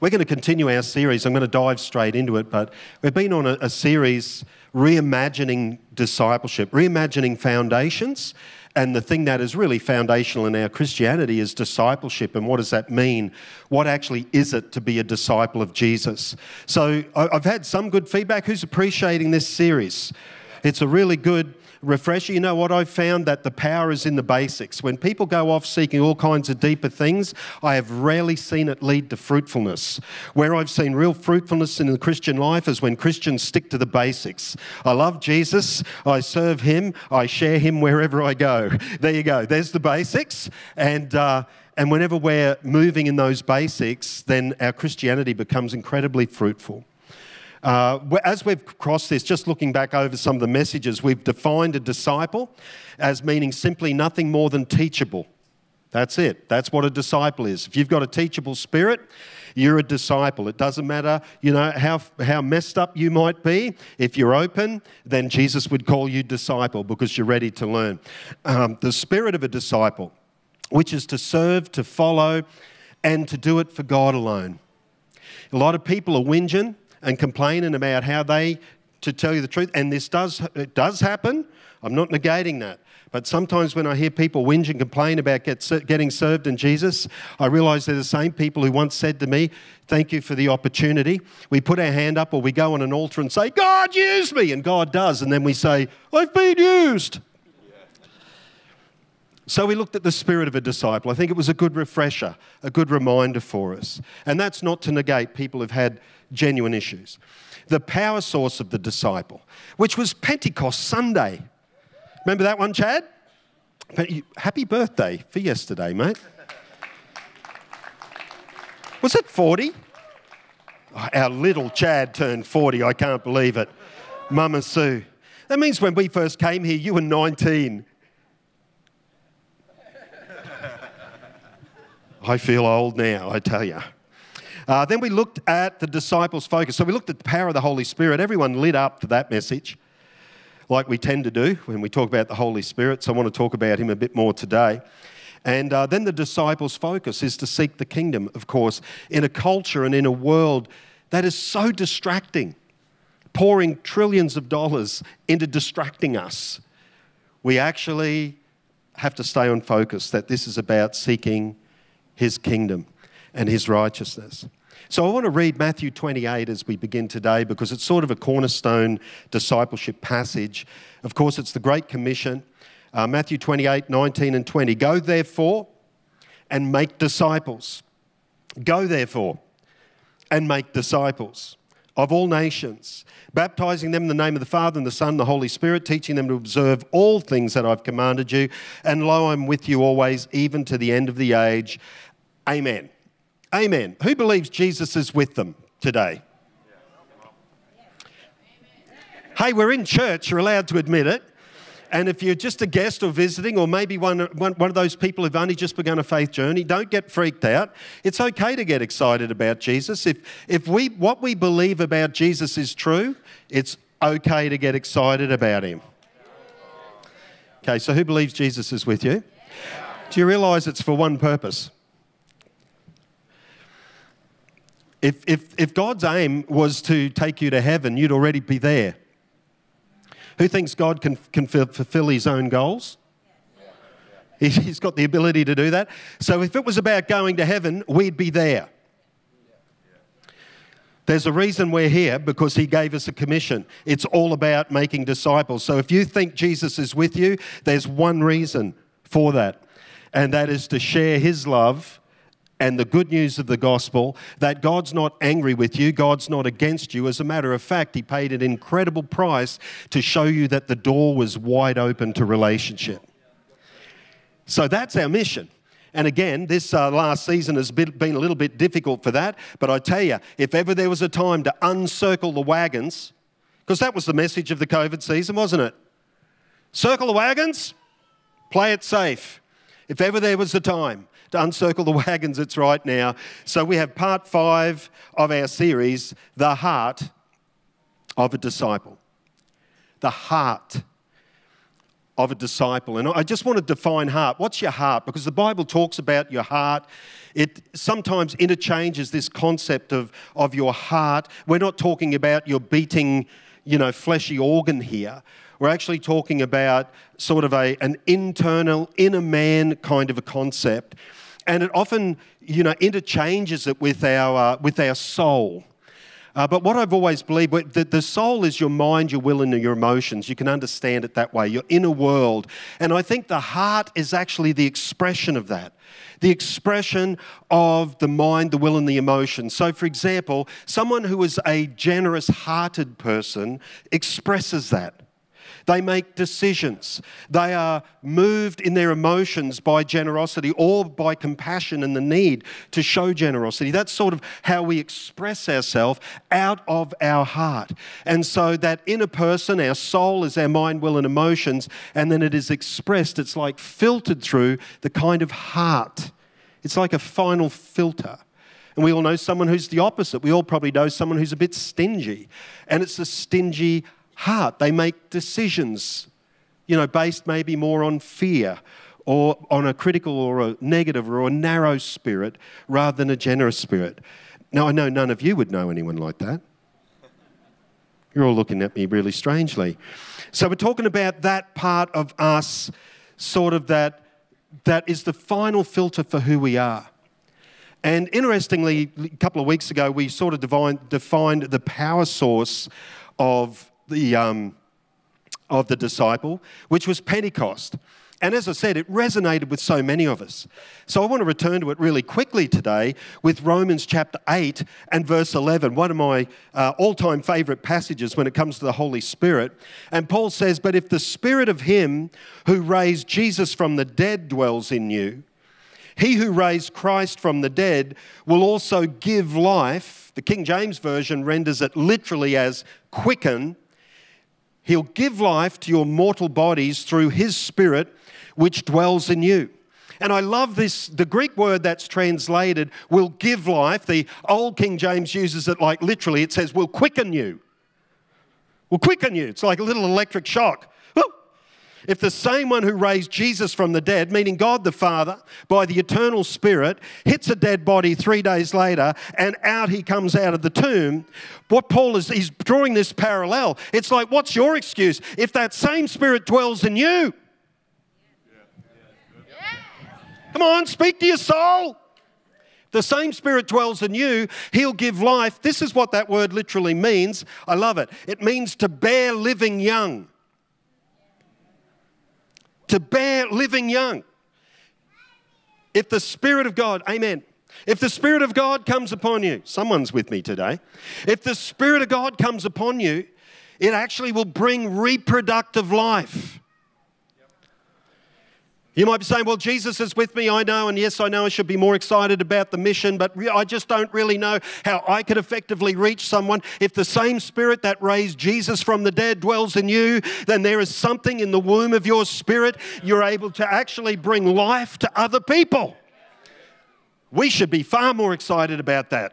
We're going to continue our series. I'm going to dive straight into it, but we've been on a series reimagining discipleship, reimagining foundations. And the thing that is really foundational in our Christianity is discipleship. And what does that mean? What actually is it to be a disciple of Jesus? So I've had some good feedback. Who's appreciating this series? It's a really good refresher. You know what? I've found that the power is in the basics. When people go off seeking all kinds of deeper things, I have rarely seen it lead to fruitfulness. Where I've seen real fruitfulness in the Christian life is when Christians stick to the basics. I love Jesus. I serve him. I share him wherever I go. There you go. There's the basics. And whenever we're moving in those basics, then our Christianity becomes incredibly fruitful. As we've crossed this, just looking back over some of the messages, we've defined a disciple as meaning simply nothing more than teachable. That's it. That's what a disciple is. If you've got a teachable spirit, you're a disciple. It doesn't matter, you know, how messed up you might be. If you're open, then Jesus would call you disciple because you're ready to learn. The spirit of a disciple, which is to serve, to follow, and to do it for God alone. A lot of people are whinging and complaining about how they, to tell you the truth, and it does happen. I'm not negating that. But sometimes when I hear people whinge and complain about getting served in Jesus, I realise they're the same people who once said to me, thank you for the opportunity. We put our hand up or we go on an altar and say, God, use me, and God does. And then we say, I've been used. Yeah. So we looked at the spirit of a disciple. I think it was a good refresher, a good reminder for us. And that's not to negate people who've had genuine issues. The power source of the disciple, which was Pentecost Sunday. Remember that one, Chad? Happy birthday for yesterday, mate. Was it 40? Oh, our little Chad turned 40. I can't believe it. Mama Sue. That means when we first came here, you were 19. I feel old now, I tell you. Then we looked at the disciples' focus. So we looked at the power of the Holy Spirit. Everyone lit up to that message, like we tend to do when we talk about the Holy Spirit. So I want to talk about him a bit more today. And then the disciples' focus is to seek the kingdom, of course, in a culture and in a world that is so distracting, pouring trillions of dollars into distracting us. We actually have to stay on focus that this is about seeking his kingdom and his righteousness. So I want to read Matthew 28 as we begin today because it's sort of a cornerstone discipleship passage. Of course, it's the Great Commission, Matthew 28, 19 and 20. Go therefore and make disciples. Go therefore and make disciples of all nations, baptizing them in the name of the Father and the Son and the Holy Spirit, teaching them to observe all things that I've commanded you. And lo, I'm with you always, even to the end of the age. Amen. Amen. Who believes Jesus is with them today? Hey, we're in church. You're allowed to admit it. And if you're just a guest or visiting or maybe one of those people who've only just begun a faith journey, don't get freaked out. It's okay to get excited about Jesus. If what we believe about Jesus is true, it's okay to get excited about him. Okay, so who believes Jesus is with you? Do you realise it's for one purpose? If God's aim was to take you to heaven, you'd already be there. Who thinks God can fulfill his own goals? He's got the ability to do that. So if it was about going to heaven, we'd be there. There's a reason we're here because he gave us a commission. It's all about making disciples. So if you think Jesus is with you, there's one reason for that, and that is to share his love and the good news of the gospel, that God's not angry with you, God's not against you. As a matter of fact, he paid an incredible price to show you that the door was wide open to relationship. So that's our mission. And again, this last season has been a little bit difficult for that, but I tell you, if ever there was a time to uncircle the wagons, because that was the message of the COVID season, wasn't it? Circle the wagons, play it safe. If ever there was a time to uncircle the wagons, it's right now. So we have part 5 of our series, The Heart of a Disciple. The heart of a disciple. And I just want to define heart. What's your heart? Because the Bible talks about your heart. It sometimes interchanges this concept of your heart. We're not talking about your beating, you know, fleshy organ here. We're actually talking about sort of an internal, inner man kind of a concept. And it often, you know, interchanges it with our soul. But what I've always believed, the soul is your mind, your will, and your emotions. You can understand it that way, your inner world. And I think the heart is actually the expression of that, the expression of the mind, the will, and the emotions. So, for example, someone who is a generous-hearted person expresses that. They make decisions. They are moved in their emotions by generosity or by compassion and the need to show generosity. That's sort of how we express ourselves out of our heart. And so that inner person, our soul, is our mind, will, and emotions, and then it is expressed. It's like filtered through the kind of heart. It's like a final filter. And we all know someone who's the opposite. We all probably know someone who's a bit stingy, and it's a stingy heart. They make decisions, you know, based maybe more on fear or on a critical or a negative or a narrow spirit rather than a generous spirit. Now, I know none of you would know anyone like that. You're all looking at me really strangely. So we're talking about that part of us, sort of that is the final filter for who we are. And interestingly, a couple of weeks ago, we sort of defined the power source of the disciple, which was Pentecost. And as I said, it resonated with so many of us. So I want to return to it really quickly today with Romans chapter 8 and verse 11, one of my all-time favourite passages when it comes to the Holy Spirit. And Paul says, "But if the Spirit of him who raised Jesus from the dead dwells in you, he who raised Christ from the dead will also give life." The King James Version renders it literally as quicken. "He'll give life to your mortal bodies through his Spirit, which dwells in you." And I love this, the Greek word that's translated, "will give life." The old King James uses it like literally. It says, "will quicken you." Will quicken you. It's like a little electric shock. Woo! "If the same one who raised Jesus from the dead," meaning God the Father, "by the eternal Spirit, hits a dead body 3 days later and out he comes out of the tomb." What Paul is, he's drawing this parallel. It's like, what's your excuse? If that same Spirit dwells in you. Come on, speak to your soul. The same Spirit dwells in you, he'll give life. This is what that word literally means. I love it. It means to bear living young. To bear living young. If the Spirit of God, amen. If the Spirit of God comes upon you, someone's with me today. If the Spirit of God comes upon you, it actually will bring reproductive life. You might be saying, "Well, Jesus is with me, I know, and yes, I know I should be more excited about the mission, but I just don't really know how I could effectively reach someone." If the same Spirit that raised Jesus from the dead dwells in you, then there is something in the womb of your spirit. You're able to actually bring life to other people. We should be far more excited about that.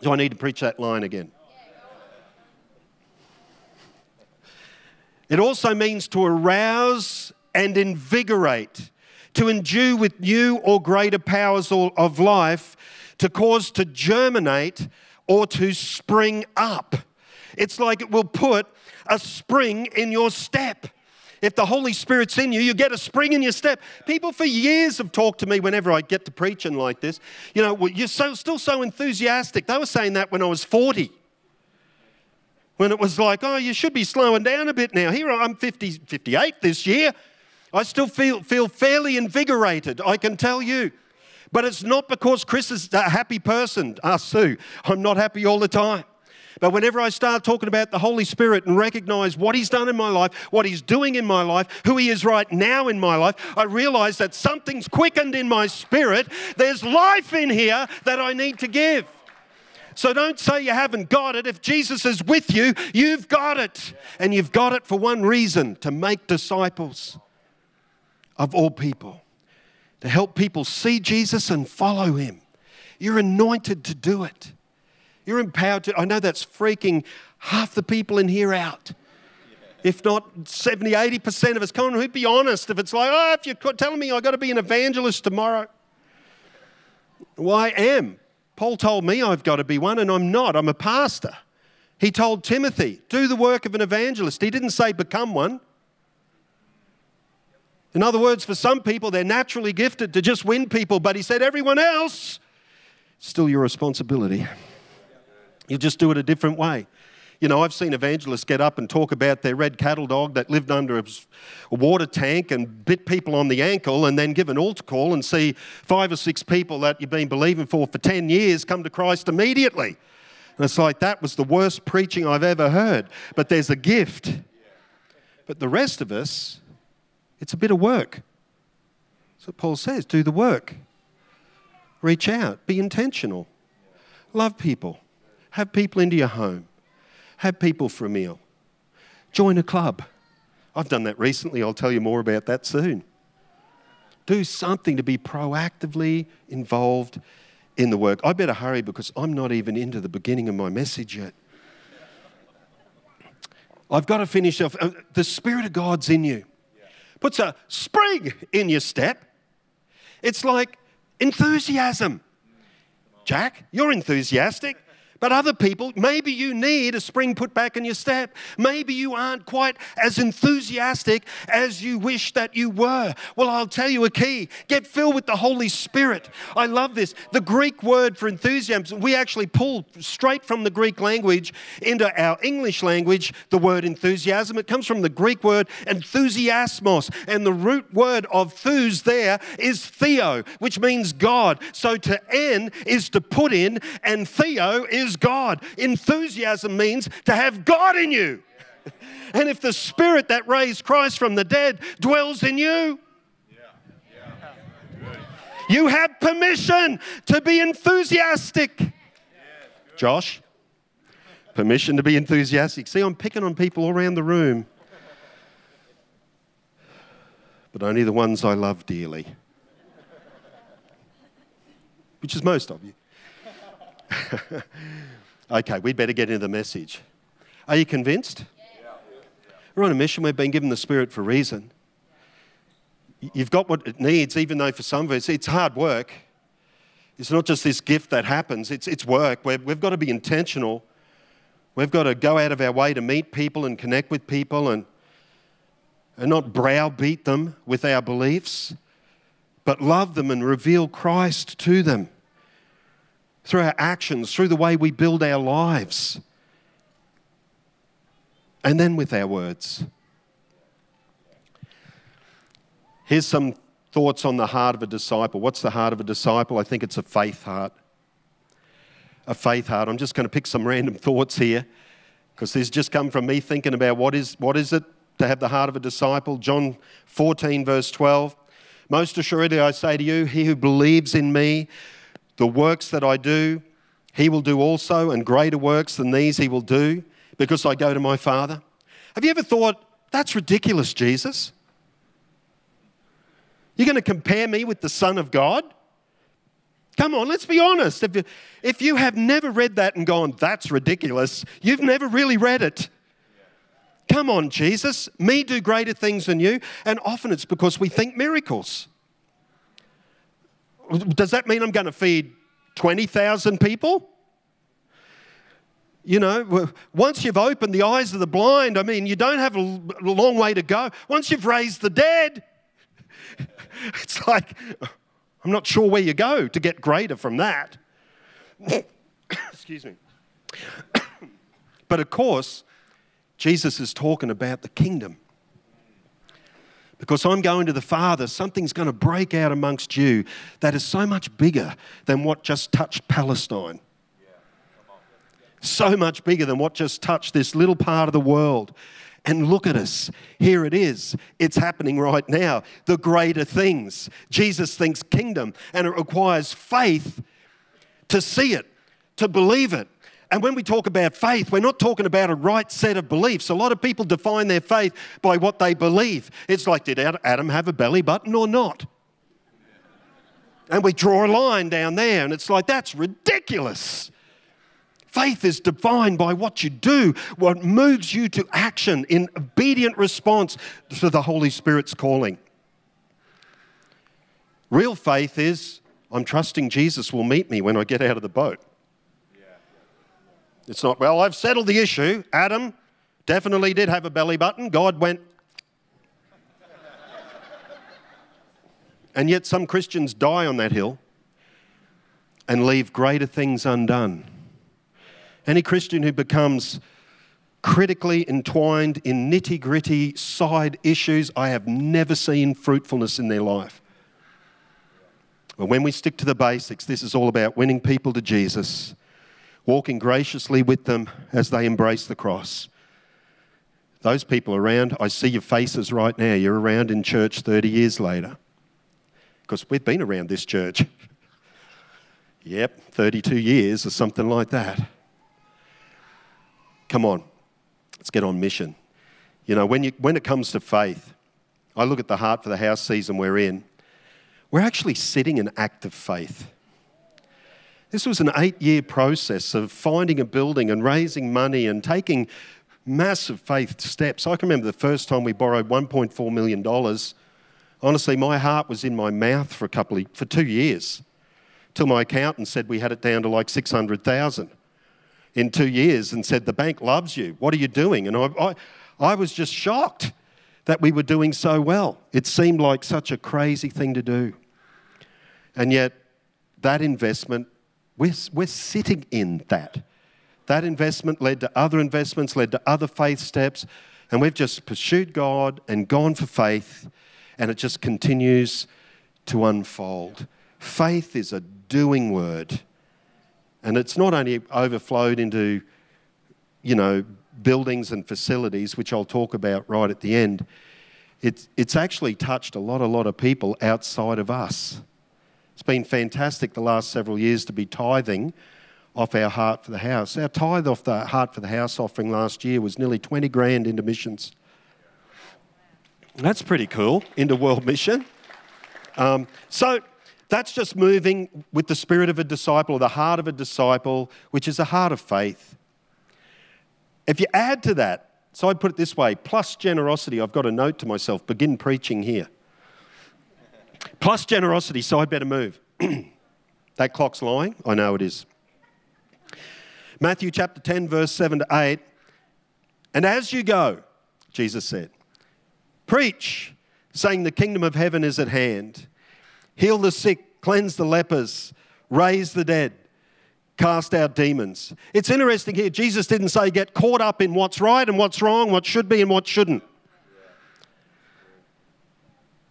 Do I need to preach that line again? It also means to arouse and invigorate, to endue with new or greater powers of life, to cause to germinate or to spring up. It's like it will put a spring in your step. If the Holy Spirit's in you, you get a spring in your step. People for years have talked to me whenever I get to preaching like this. You know, "Well, you're still so enthusiastic." They were saying that when I was 40. When it was like, "Oh, you should be slowing down a bit now." Here I'm 58 this year. I still feel fairly invigorated, I can tell you. But it's not because Chris is a happy person. Us too. I'm not happy all the time. But whenever I start talking about the Holy Spirit and recognise what He's done in my life, what He's doing in my life, who He is right now in my life, I realise that something's quickened in my spirit. There's life in here that I need to give. So don't say you haven't got it. If Jesus is with you, you've got it. And you've got it for one reason, to make disciples of all people, to help people see Jesus and follow him. You're anointed to do it. You're empowered to. I know that's freaking half the people in here out. if not 70, 80% of us. Come on, we'd be honest if it's like, oh, if you're telling me I've got to be an evangelist tomorrow. Well, I am. Paul told me I've got to be one, and I'm not. I'm a pastor. He told Timothy, do the work of an evangelist. He didn't say become one. In other words, for some people, they're naturally gifted to just win people, but he said, everyone else, still your responsibility. You'll just do it a different way. You know, I've seen evangelists get up and talk about their red cattle dog that lived under a water tank and bit people on the ankle, and then give an altar call and see 5 or 6 people that you've been believing for 10 years come to Christ immediately. And it's like, that was the worst preaching I've ever heard. But there's a gift. But the rest of us, it's a bit of work. That's what Paul says. Do the work. Reach out. Be intentional. Love people. Have people into your home. Have people for a meal. Join a club. I've done that recently. I'll tell you more about that soon. Do something to be proactively involved in the work. I better hurry because I'm not even into the beginning of my message yet. I've got to finish off. The Spirit of God's in you. Puts a spring in your step. It's like enthusiasm. Jack, you're enthusiastic, but other people, maybe you need a spring put back in your step. Maybe you aren't quite as enthusiastic as you wish that you were. Well, I'll tell you a key. Get filled with the Holy Spirit. I love this. The Greek word for enthusiasm, we actually pulled straight from the Greek language into our English language, the word enthusiasm. It comes from the Greek word enthusiasmos. And the root word of thous there is theo, which means God. So to en is to put in, and theo is God. Enthusiasm means to have God in you. Yeah. And if the Spirit that raised Christ from the dead dwells in you, you have permission to be enthusiastic. Yeah, Josh, permission to be enthusiastic. See, I'm picking on people all around the room. But only the ones I love dearly. Which is most of you. Okay, we'd better get into the message. Are you convinced? Yeah. We're on a mission. We've been given the Spirit for a reason. You've got what it needs, even though for some of us it's hard work. It's not just this gift that happens. It's work. We've got to be intentional. We've got to go out of our way to meet people and connect with people and not browbeat them with our beliefs, but love them and reveal Christ to them. Through our actions, through the way we build our lives, and then with our words. Here's some thoughts on the heart of a disciple. What's the heart of a disciple? I think it's a faith heart. A faith heart. I'm just going to pick some random thoughts here because these just come from me thinking about what is it to have the heart of a disciple. John 14 verse 12, most assuredly I say to you, he who believes in me, the works that I do, he will do also, and greater works than these he will do, because I go to my Father. Have you ever thought, that's ridiculous, Jesus? You're going to compare me with the Son of God? Come on, let's be honest. If you have never read that and gone, that's ridiculous, you've never really read it. Come on, Jesus, me do greater things than you, and often it's because we think miracles. Does that mean I'm going to feed 20,000 people? You know, once you've opened the eyes of the blind, I mean, you don't have a long way to go. Once you've raised the dead, it's like, I'm not sure where you go to get greater from that. Excuse me. But of course, Jesus is talking about the kingdom. Because I'm going to the Father, something's going to break out amongst you that is so much bigger than what just touched Palestine. So much bigger than what just touched this little part of the world. And look at us. Here it is. It's happening right now. The greater things. Jesus thinks kingdom, and it requires faith to see it, to believe it. And when we talk about faith, we're not talking about a right set of beliefs. A lot of people define their faith by what they believe. It's like, did Adam have a belly button or not? And we draw a line down there, and it's like, that's ridiculous. Faith is defined by what you do, what moves you to action in obedient response to the Holy Spirit's calling. Real faith is, I'm trusting Jesus will meet me when I get out of the boat. It's not, well, I've settled the issue. Adam definitely did have a belly button. God went. And yet some Christians die on that hill and leave greater things undone. Any Christian who becomes critically entwined in nitty-gritty side issues, I have never seen fruitfulness in their life. But when we stick to the basics, this is all about winning people to Jesus, walking graciously with them as they embrace the cross. Those people around, I see your faces right now. You're around in church 30 years later. Because we've been around this church. Yep, 32 years or something like that. Come on, let's get on mission. You know, when it comes to faith, I look at the Heart for the House season we're in. We're actually sitting an act of faith. This was an 8-year process of finding a building and raising money and taking massive faith steps. I can remember the first time we borrowed $1.4 million. Honestly, my heart was in my mouth for 2 years, till my accountant said we had it down to like $600,000 in 2 years and said, the bank loves you. What are you doing? And I was just shocked that we were doing so well. It seemed like such a crazy thing to do. And yet that investment, we're sitting in that. That investment led to other investments, led to other faith steps, and we've just pursued God and gone for faith, and it just continues to unfold. Faith is a doing word, and it's not only overflowed into, you know, buildings and facilities, which I'll talk about right at the end. It's actually touched a lot of people outside of us. It's been fantastic the last several years to be tithing off our Heart for the House. Our tithe off the Heart for the House offering last year was nearly 20 grand into missions. That's pretty cool, into world mission. So that's just moving with the spirit of a disciple, or the heart of a disciple, which is a heart of faith. If you add to that, so I put it this way, plus generosity, I've got a note to myself, begin preaching here. Plus generosity, so I'd better move. That clock's lying. I know it is. Matthew chapter 10, verse 7-8. And as you go, Jesus said, preach, saying the kingdom of heaven is at hand. Heal the sick, cleanse the lepers, raise the dead, cast out demons. It's interesting here, Jesus didn't say get caught up in what's right and what's wrong, what should be and what shouldn't.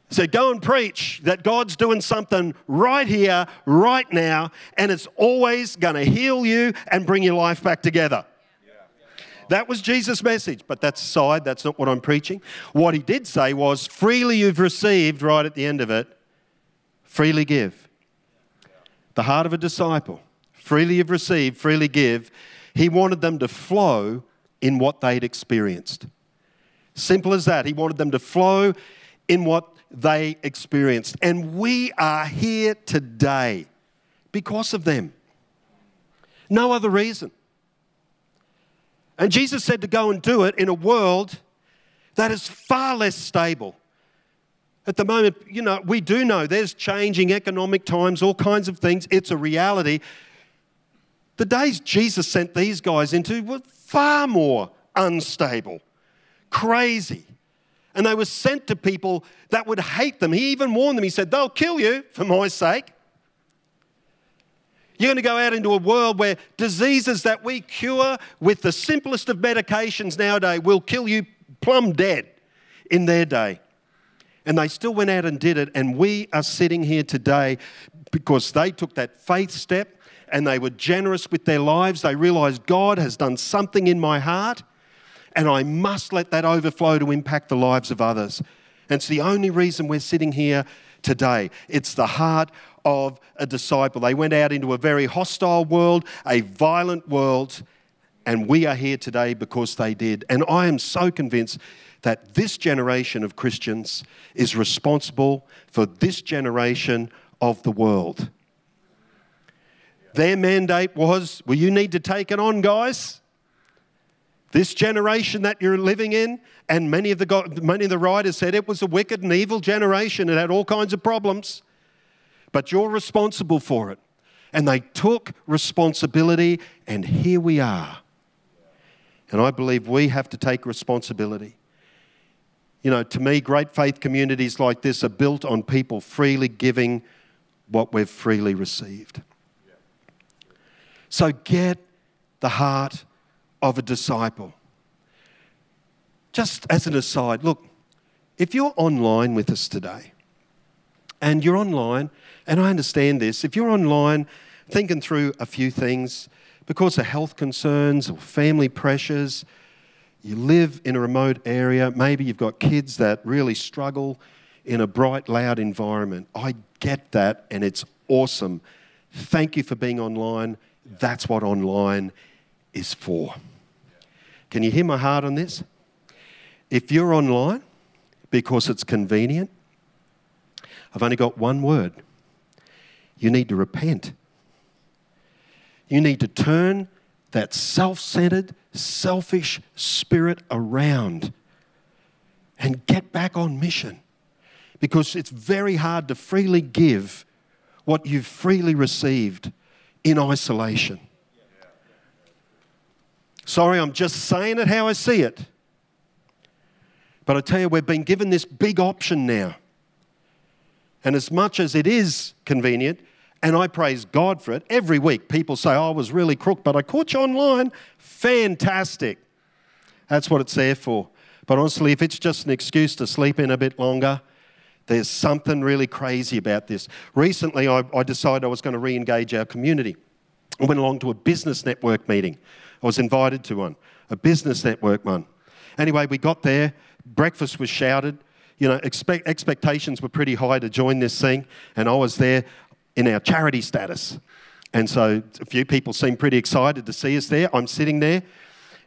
He said, go and preach that God's doing something right here, right now, and it's always going to heal you and bring your life back together. Yeah. That was Jesus' message, but that's aside. That's not what I'm preaching. What he did say was, freely you've received, right at the end of it, freely give. The heart of a disciple, freely you've received, freely give. He wanted them to flow in what they'd experienced. Simple as that. He wanted them to flow in what they experienced. And we are here today because of them. No other reason. And Jesus said to go and do it in a world that is far less stable. At the moment, you know, we do know there's changing economic times, all kinds of things. It's a reality. The days Jesus sent these guys into were far more unstable, crazy. And they were sent to people that would hate them. He even warned them. He said, they'll kill you for my sake. You're going to go out into a world where diseases that we cure with the simplest of medications nowadays will kill you plumb dead in their day. And they still went out and did it. And we are sitting here today because they took that faith step and they were generous with their lives. They realized God has done something in my heart. And I must let that overflow to impact the lives of others. And it's the only reason we're sitting here today. It's the heart of a disciple. They went out into a very hostile world, a violent world, and we are here today because they did. And I am so convinced that this generation of Christians is responsible for this generation of the world. Their mandate was, well, you need to take it on, guys. This generation that you're living in, and many of the writers said it was a wicked and evil generation. It had all kinds of problems, but you're responsible for it. And they took responsibility, and here we are. And I believe we have to take responsibility. You know, to me, great faith communities like this are built on people freely giving what we've freely received. So get the heart of a disciple. Just as an aside, look, if you're online with us today, and you're online, and I understand this, if you're online thinking through a few things because of health concerns or family pressures, you live in a remote area, maybe you've got kids that really struggle in a bright, loud environment. I get that, and it's awesome. Thank you for being online. That's what online is for. Can you hear my heart on this? If you're online because it's convenient, I've only got one word. You need to repent. You need to turn that self-centered, selfish spirit around and get back on mission, because it's very hard to freely give what you've freely received in isolation. Sorry, I'm just saying it how I see it. But I tell you, we've been given this big option now. And as much as it is convenient, and I praise God for it, every week people say, oh, I was really crook, but I caught you online. Fantastic. That's what it's there for. But honestly, if it's just an excuse to sleep in a bit longer, there's something really crazy about this. Recently, I decided I was going to re-engage our community. I went along to a business network meeting. I was invited to one, a business network one. Anyway, we got there, breakfast was shouted. You know, expectations were pretty high to join this thing, and I was there in our charity status. And so a few people seemed pretty excited to see us there. I'm sitting there,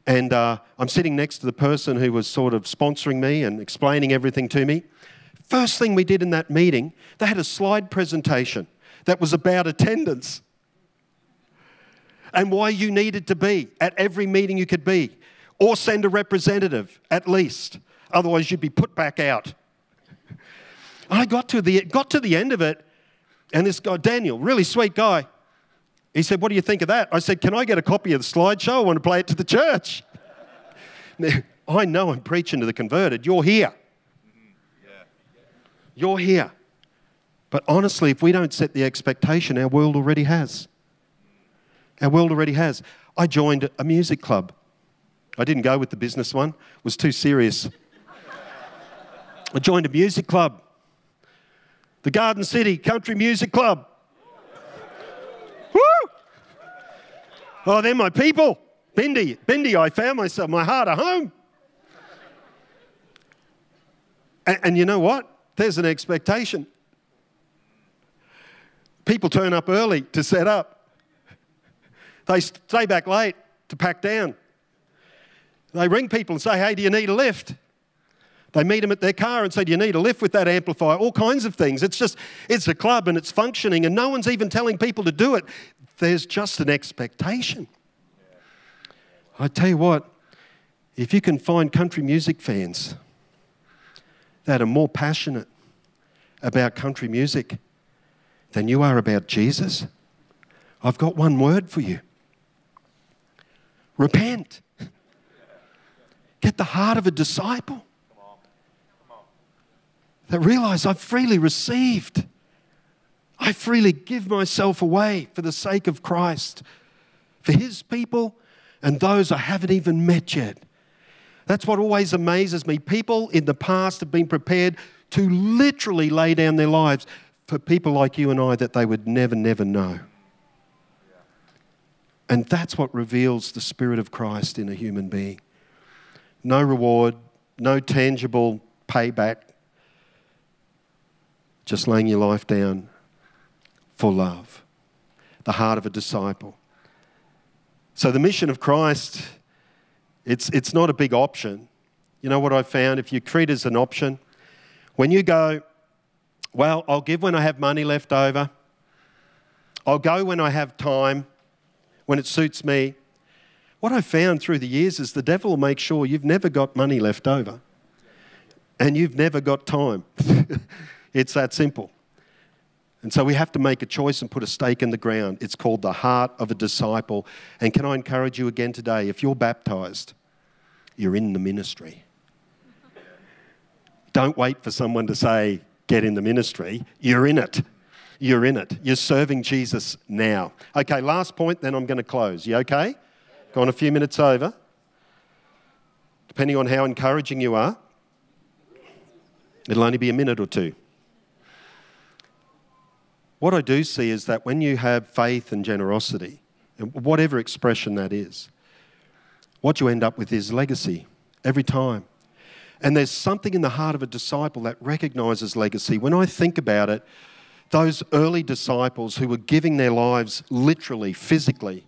and I'm sitting next to the person who was sort of sponsoring me and explaining everything to me. First thing we did in that meeting, they had a slide presentation that was about attendance and why you needed to be at every meeting you could be, or send a representative at least. Otherwise, you'd be put back out. I got to the end of it, and this guy, Daniel, really sweet guy, he said, what do you think of that? I said, can I get a copy of the slideshow? I want to play it to the church. Now, I know I'm preaching to the converted. You're here. You're here. But honestly, if we don't set the expectation, our world already has. Our world already has. I joined a music club. I didn't go with the business one. It was too serious. I joined a music club. The Garden City Country Music Club. Woo! Oh, they're my people. Bindi, I found myself, my heart at home. And you know what? There's an expectation. People turn up early to set up. They stay back late to pack down. They ring people and say, hey, do you need a lift? They meet them at their car and say, do you need a lift with that amplifier? All kinds of things. It's just, it's a club and it's functioning, and no one's even telling people to do it. There's just an expectation. I tell you what, if you can find country music fans that are more passionate about country music than you are about Jesus, I've got one word for you. Repent. Get the heart of a disciple that realises I've freely received. I freely give myself away for the sake of Christ, for His people and those I haven't even met yet. That's what always amazes me. People in the past have been prepared to literally lay down their lives for people like you and I that they would never, never know. And that's what reveals the Spirit of Christ in a human being. No reward, no tangible payback, just laying your life down for love, the heart of a disciple. So the mission of Christ, it's not a big option. You know what I found? If you treat it as an option, when you go, well, I'll give when I have money left over, I'll go when I have time, when it suits me. What I've found through the years is the devil will make sure you've never got money left over and you've never got time. It's that simple. And so we have to make a choice and put a stake in the ground. It's called the heart of a disciple. And can I encourage you again today, if you're baptised, you're in the ministry. Don't wait for someone to say, get in the ministry. You're in it. You're in it. You're serving Jesus now. Okay, last point, then I'm going to close. You okay? Gone a few minutes over, depending on how encouraging you are. It'll only be a minute or two. What I do see is that when you have faith and generosity, and whatever expression that is, what you end up with is legacy every time. And there's something in the heart of a disciple that recognises legacy. When I think about it, those early disciples who were giving their lives literally, physically,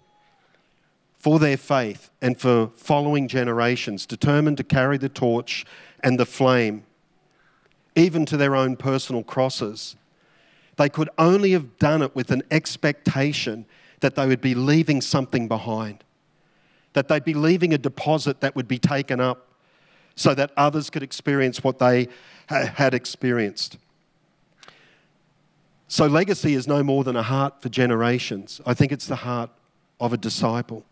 for their faith and for following generations, determined to carry the torch and the flame, even to their own personal crosses, they could only have done it with an expectation that they would be leaving something behind, that they'd be leaving a deposit that would be taken up so that others could experience what they had experienced. So legacy is no more than a heart for generations. I think it's the heart of a disciple.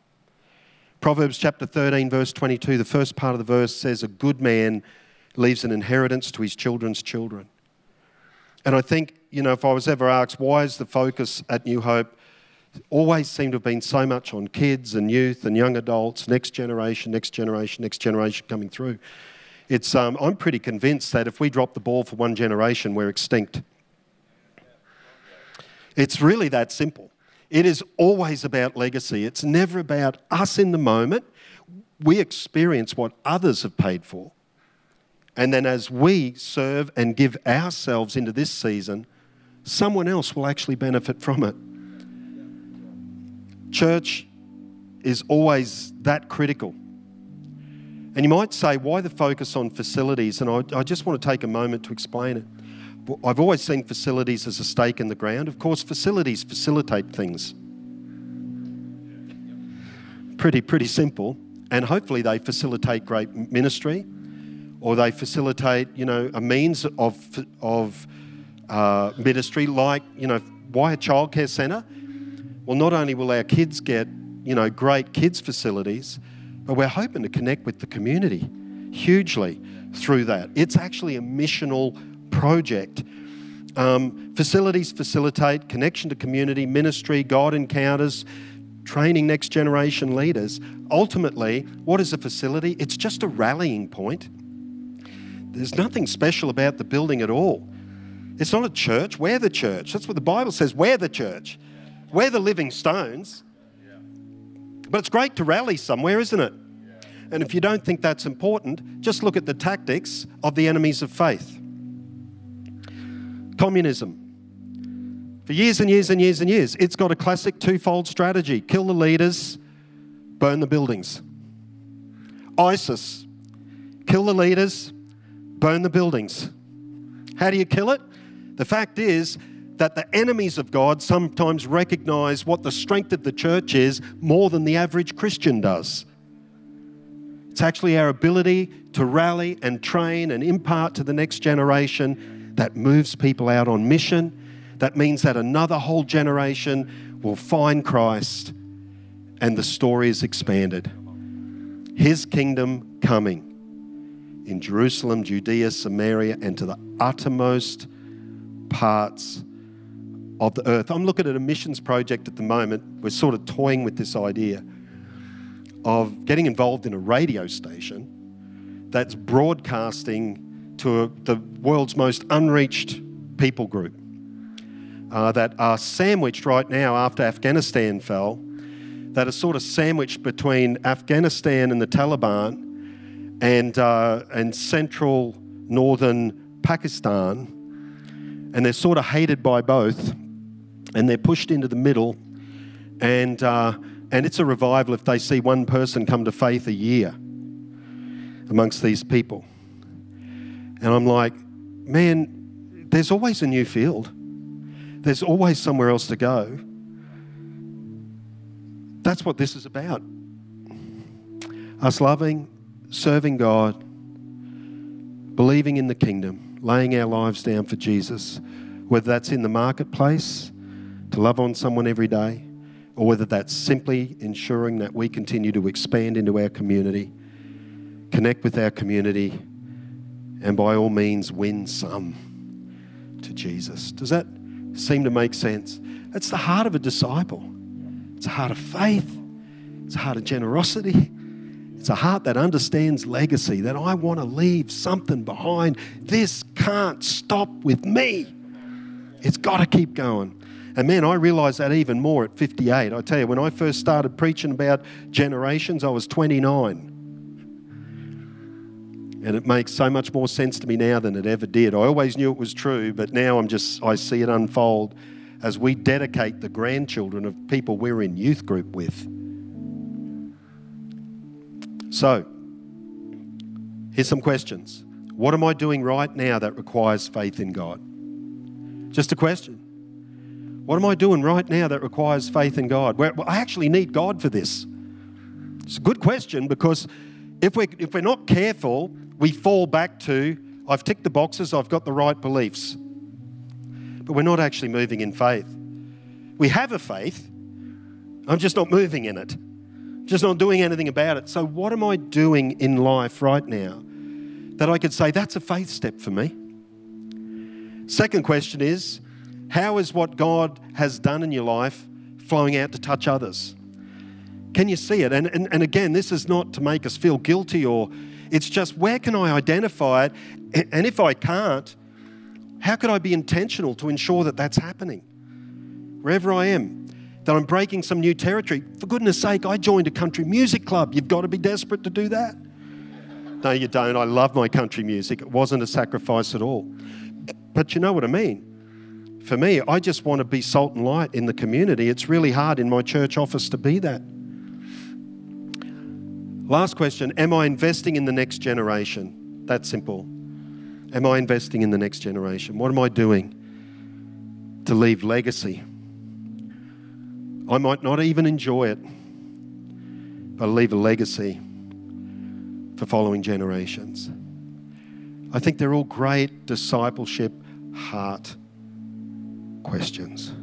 Proverbs chapter 13, verse 22, the first part of the verse says, a good man leaves an inheritance to his children's children. And I think, you know, if I was ever asked, why is the focus at New Hope always seemed to have been so much on kids and youth and young adults, next generation coming through? It's I'm pretty convinced that if we drop the ball for one generation, we're extinct. It's really that simple. It is always about legacy. It's never about us in the moment. We experience what others have paid for. And then as we serve and give ourselves into this season, someone else will actually benefit from it. Church is always that critical. And you might say, why the focus on facilities? And I just want to take a moment to explain it. I've always seen facilities as a stake in the ground. Of course, facilities facilitate things. Pretty simple. And hopefully they facilitate great ministry, or they facilitate, you know, a means of ministry, like, you know, why a childcare centre? Well, not only will our kids get, you know, great kids facilities, but we're hoping to connect with the community hugely through that. It's actually a missional project. Facilities facilitate connection to community, ministry, God encounters, training next generation leaders. Ultimately, what is a facility? It's just a rallying point. There's nothing special about the building at all. It's not a church. We're the church. That's what the Bible says. We're the church. We're the living stones. But it's great to rally somewhere, isn't it? And if you don't think that's important, just look at the tactics of the enemies of faith. Communism. For years and years and years and years, it's got a classic twofold strategy. Kill the leaders, burn the buildings. ISIS. Kill the leaders, burn the buildings. How do you kill it? The fact is that the enemies of God sometimes recognise what the strength of the church is more than the average Christian does. It's actually our ability to rally and train and impart to the next generation that moves people out on mission. That means that another whole generation will find Christ and the story is expanded. His kingdom coming. In Jerusalem, Judea, Samaria, and to the uttermost parts of the earth. I'm looking at a missions project at the moment. We're sort of toying with this idea of getting involved in a radio station that's broadcasting to the world's most unreached people group that are sandwiched right now after Afghanistan fell, that are sort of sandwiched between Afghanistan and the Taliban and central northern Pakistan, and they're sort of hated by both, and they're pushed into the middle, and it's a revival if they see one person come to faith a year amongst these people. And I'm like, man, there's always a new field. There's always somewhere else to go. That's what this is about. Us loving, serving God, believing in the kingdom, laying our lives down for Jesus, whether that's in the marketplace, to love on someone every day, or whether that's simply ensuring that we continue to expand into our community, connect with our community, and by all means win some to Jesus. Does that seem to make sense? It's the heart of a disciple. It's a heart of faith. It's a heart of generosity. It's a heart that understands legacy, that I want to leave something behind. This can't stop with me. It's got to keep going. And man, I realised that even more at 58. I tell you, when I first started preaching about generations, I was 29. And it makes so much more sense to me now than it ever did. I always knew it was true, but now I see it unfold as we dedicate the grandchildren of people we're in youth group with. So, here's some questions. What am I doing right now that requires faith in God? Just a question. What am I doing right now that requires faith in God? Well, I actually need God for this. It's a good question, because if we're not careful, we fall back to, I've ticked the boxes, I've got the right beliefs. But we're not actually moving in faith. We have a faith, I'm just not moving in it. Just not doing anything about it. So what am I doing in life right now that I could say, that's a faith step for me? Second question is, how is what God has done in your life flowing out to touch others? Can you see it? And again, this is not to make us feel guilty, or it's just, where can I identify it? And if I can't, how could I be intentional to ensure that that's happening? Wherever I am, that I'm breaking some new territory. For goodness sake, I joined a country music club. You've got to be desperate to do that. No, you don't. I love my country music. It wasn't a sacrifice at all. But you know what I mean. For me, I just want to be salt and light in the community. It's really hard in my church office to be that. Last question, am I investing in the next generation? That's simple. Am I investing in the next generation? What am I doing to leave legacy? I might not even enjoy it, but I'll leave a legacy for following generations. I think they're all great discipleship heart questions.